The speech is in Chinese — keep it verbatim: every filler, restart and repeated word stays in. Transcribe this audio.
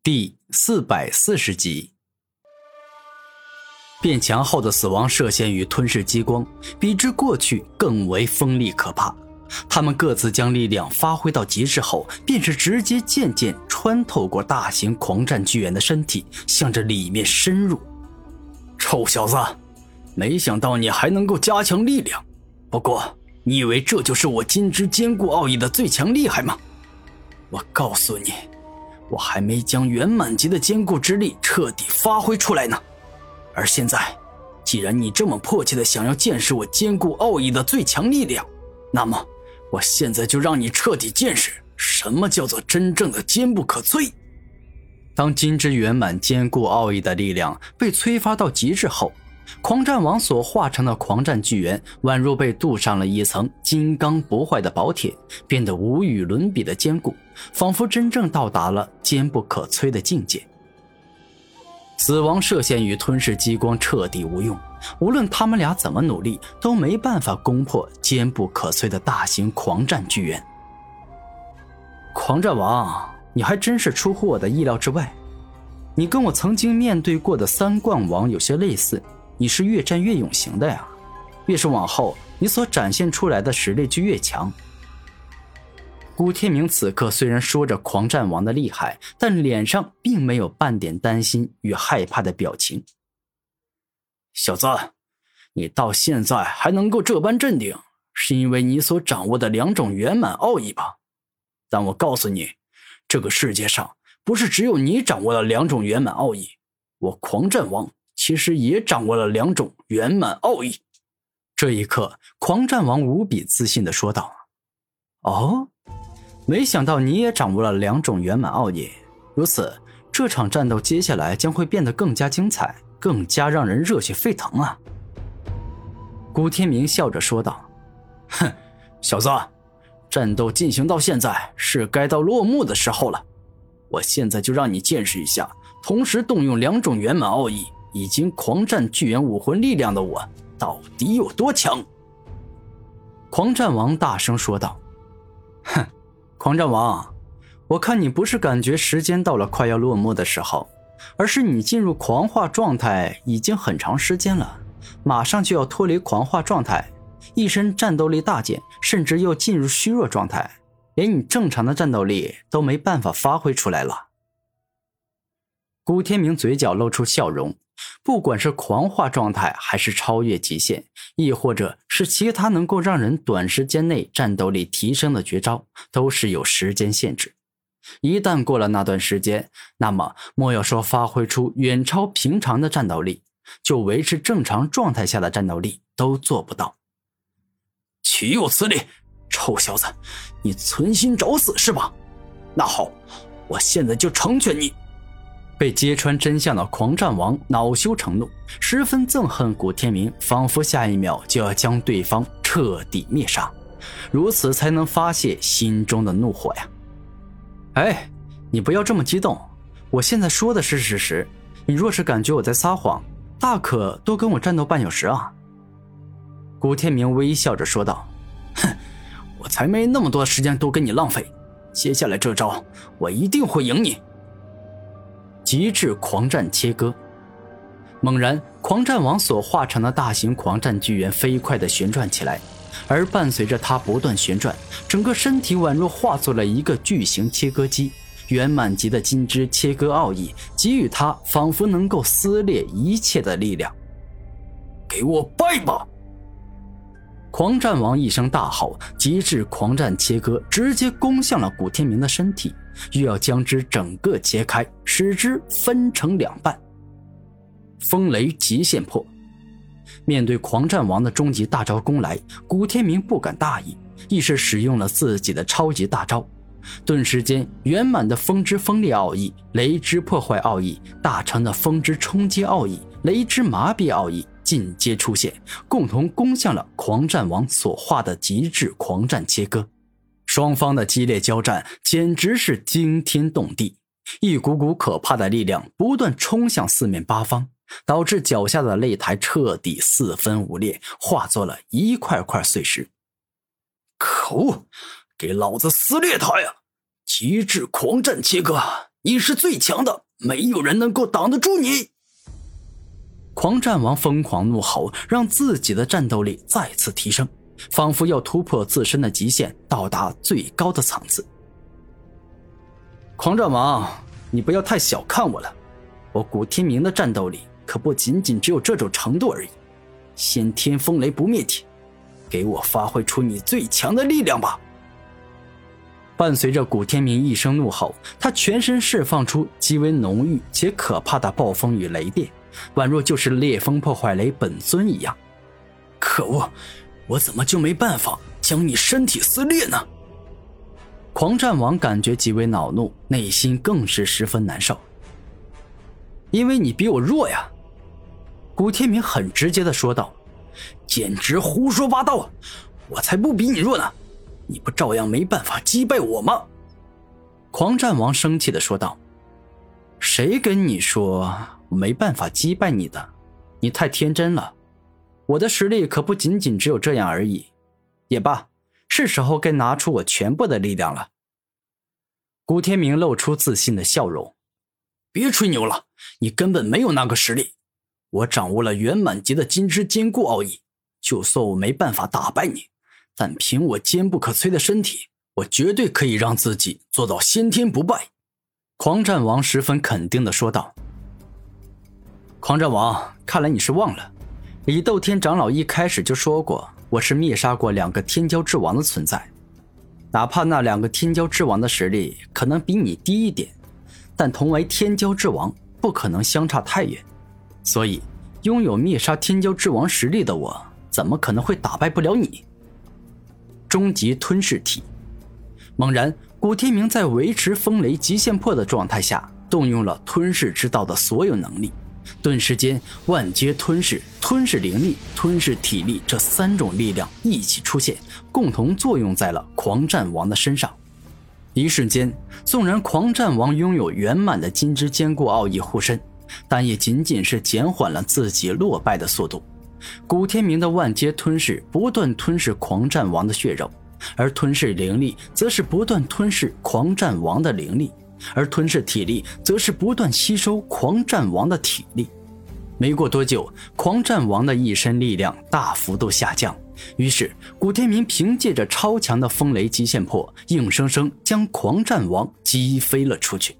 第四百四十集。变强后的死亡射线与吞噬激光比之过去更为锋利可怕，他们各自将力量发挥到极致后，便是直接渐渐穿透过大型狂战巨猿的身体，向着里面深入。臭小子，没想到你还能够加强力量，不过你以为这就是我金之坚固奥义的最强厉害吗？我告诉你，我还没将圆满级的坚固之力彻底发挥出来呢。而现在，既然你这么迫切地想要见识我坚固奥义的最强力量，那么我现在就让你彻底见识什么叫做真正的坚不可摧。当金之圆满坚固奥义的力量被催发到极致后，狂战王所化成的狂战巨猿宛若被镀上了一层金刚不坏的宝铁，变得无与伦比的坚固，仿佛真正到达了坚不可摧的境界。死亡射线与吞噬激光彻底无用，无论他们俩怎么努力，都没办法攻破坚不可摧的大型狂战巨猿。狂战王，你还真是出乎我的意料之外，你跟我曾经面对过的三冠王有些类似，你是越战越勇型的呀，越是往后，你所展现出来的实力就越强。古天明此刻虽然说着狂战王的厉害，但脸上并没有半点担心与害怕的表情。小子，你到现在还能够这般镇定，是因为你所掌握的两种圆满奥义吧？但我告诉你，这个世界上不是只有你掌握了两种圆满奥义，我狂战王其实也掌握了两种圆满奥义。这一刻，狂战王无比自信地说道：哦，没想到你也掌握了两种圆满奥义，如此，这场战斗接下来将会变得更加精彩，更加让人热血沸腾啊。古天明笑着说道：哼，小子，战斗进行到现在是该到落幕的时候了，我现在就让你见识一下同时动用两种圆满奥义以及狂战巨猿武魂力量的我到底有多强。狂战王大声说道：哼，狂战王，我看你不是感觉时间到了快要落幕的时候，而是你进入狂化状态已经很长时间了，马上就要脱离狂化状态，一身战斗力大减，甚至又进入虚弱状态，连你正常的战斗力都没办法发挥出来了。古天明嘴角露出笑容，不管是狂化状态还是超越极限，亦或者是其他能够让人短时间内战斗力提升的绝招，都是有时间限制，一旦过了那段时间，那么莫要说发挥出远超平常的战斗力，就维持正常状态下的战斗力都做不到。岂有此理，臭小子，你存心找死是吧？那好，我现在就成全你。被揭穿真相的狂战王恼羞成怒，十分憎恨古天明，仿佛下一秒就要将对方彻底灭杀，如此才能发泄心中的怒火呀。哎，你不要这么激动，我现在说的是事实，你若是感觉我在撒谎，大可多跟我战斗半小时啊。古天明微笑着说道：哼，我才没那么多时间都跟你浪费，接下来这招我一定会赢你。极致狂战切割，猛然，狂战王所化成的大型狂战巨猿飞快地旋转起来，而伴随着它不断旋转，整个身体宛若化作了一个巨型切割机，圆满级的金之切割奥义给予它仿佛能够撕裂一切的力量。给我败吧！狂战王一声大吼，极致狂战切割直接攻向了古天明的身体，欲要将之整个切开，使之分成两半。风雷极限破，面对狂战王的终极大招攻来，古天明不敢大意，亦是使用了自己的超级大招，顿时间圆满的风之锋利奥义、雷之破坏奥义、大成的风之冲击奥义、雷之麻痹奥义进阶出现，共同攻向了狂战王所化的极致狂战切割。双方的激烈交战简直是惊天动地，一股股可怕的力量不断冲向四面八方，导致脚下的擂台彻底四分五裂，化作了一块块碎石。可恶，给老子撕裂他呀！极致狂战切割，你是最强的，没有人能够挡得住你。狂战王疯狂怒吼，让自己的战斗力再次提升，仿佛要突破自身的极限，到达最高的层次。狂战王，你不要太小看我了，我古天明的战斗力可不仅仅只有这种程度而已。先天风雷不灭体，给我发挥出你最强的力量吧。伴随着古天明一声怒吼，他全身释放出极为浓郁且可怕的暴风与雷电，宛若就是烈风破坏雷本尊一样。可恶，我怎么就没办法将你身体撕裂呢？狂战王感觉极为恼怒，内心更是十分难受。因为你比我弱呀，古天明很直接地说道。简直胡说八道啊，我才不比你弱呢，你不照样没办法击败我吗？狂战王生气地说道。谁跟你说我没办法击败你的？你太天真了，我的实力可不仅仅只有这样而已。也罢，是时候该拿出我全部的力量了。古天明露出自信的笑容。别吹牛了，你根本没有那个实力。我掌握了圆满级的金之坚固奥义，就算我没办法打败你，但凭我坚不可摧的身体，我绝对可以让自己做到先天不败。狂战王十分肯定地说道。狂战王，看来你是忘了，李斗天长老一开始就说过，我是灭杀过两个天骄之王的存在。哪怕那两个天骄之王的实力可能比你低一点，但同为天骄之王，不可能相差太远。所以，拥有灭杀天骄之王实力的我，怎么可能会打败不了你？终极吞噬体。猛然，古天明在维持风雷极限破的状态下，动用了吞噬之道的所有能力，顿时间万阶吞噬、吞噬灵力、吞噬体力这三种力量一起出现，共同作用在了狂战王的身上。一瞬间，纵然狂战王拥有圆满的金之坚固奥义护身，但也仅仅是减缓了自己落败的速度。古天明的万阶吞噬不断吞噬狂战王的血肉，而吞噬灵力则是不断吞噬狂战王的灵力，而吞噬体力则是不断吸收狂战王的体力。没过多久，狂战王的一身力量大幅度下降，于是古天明凭借着超强的风雷极限破，硬生生将狂战王击飞了出去。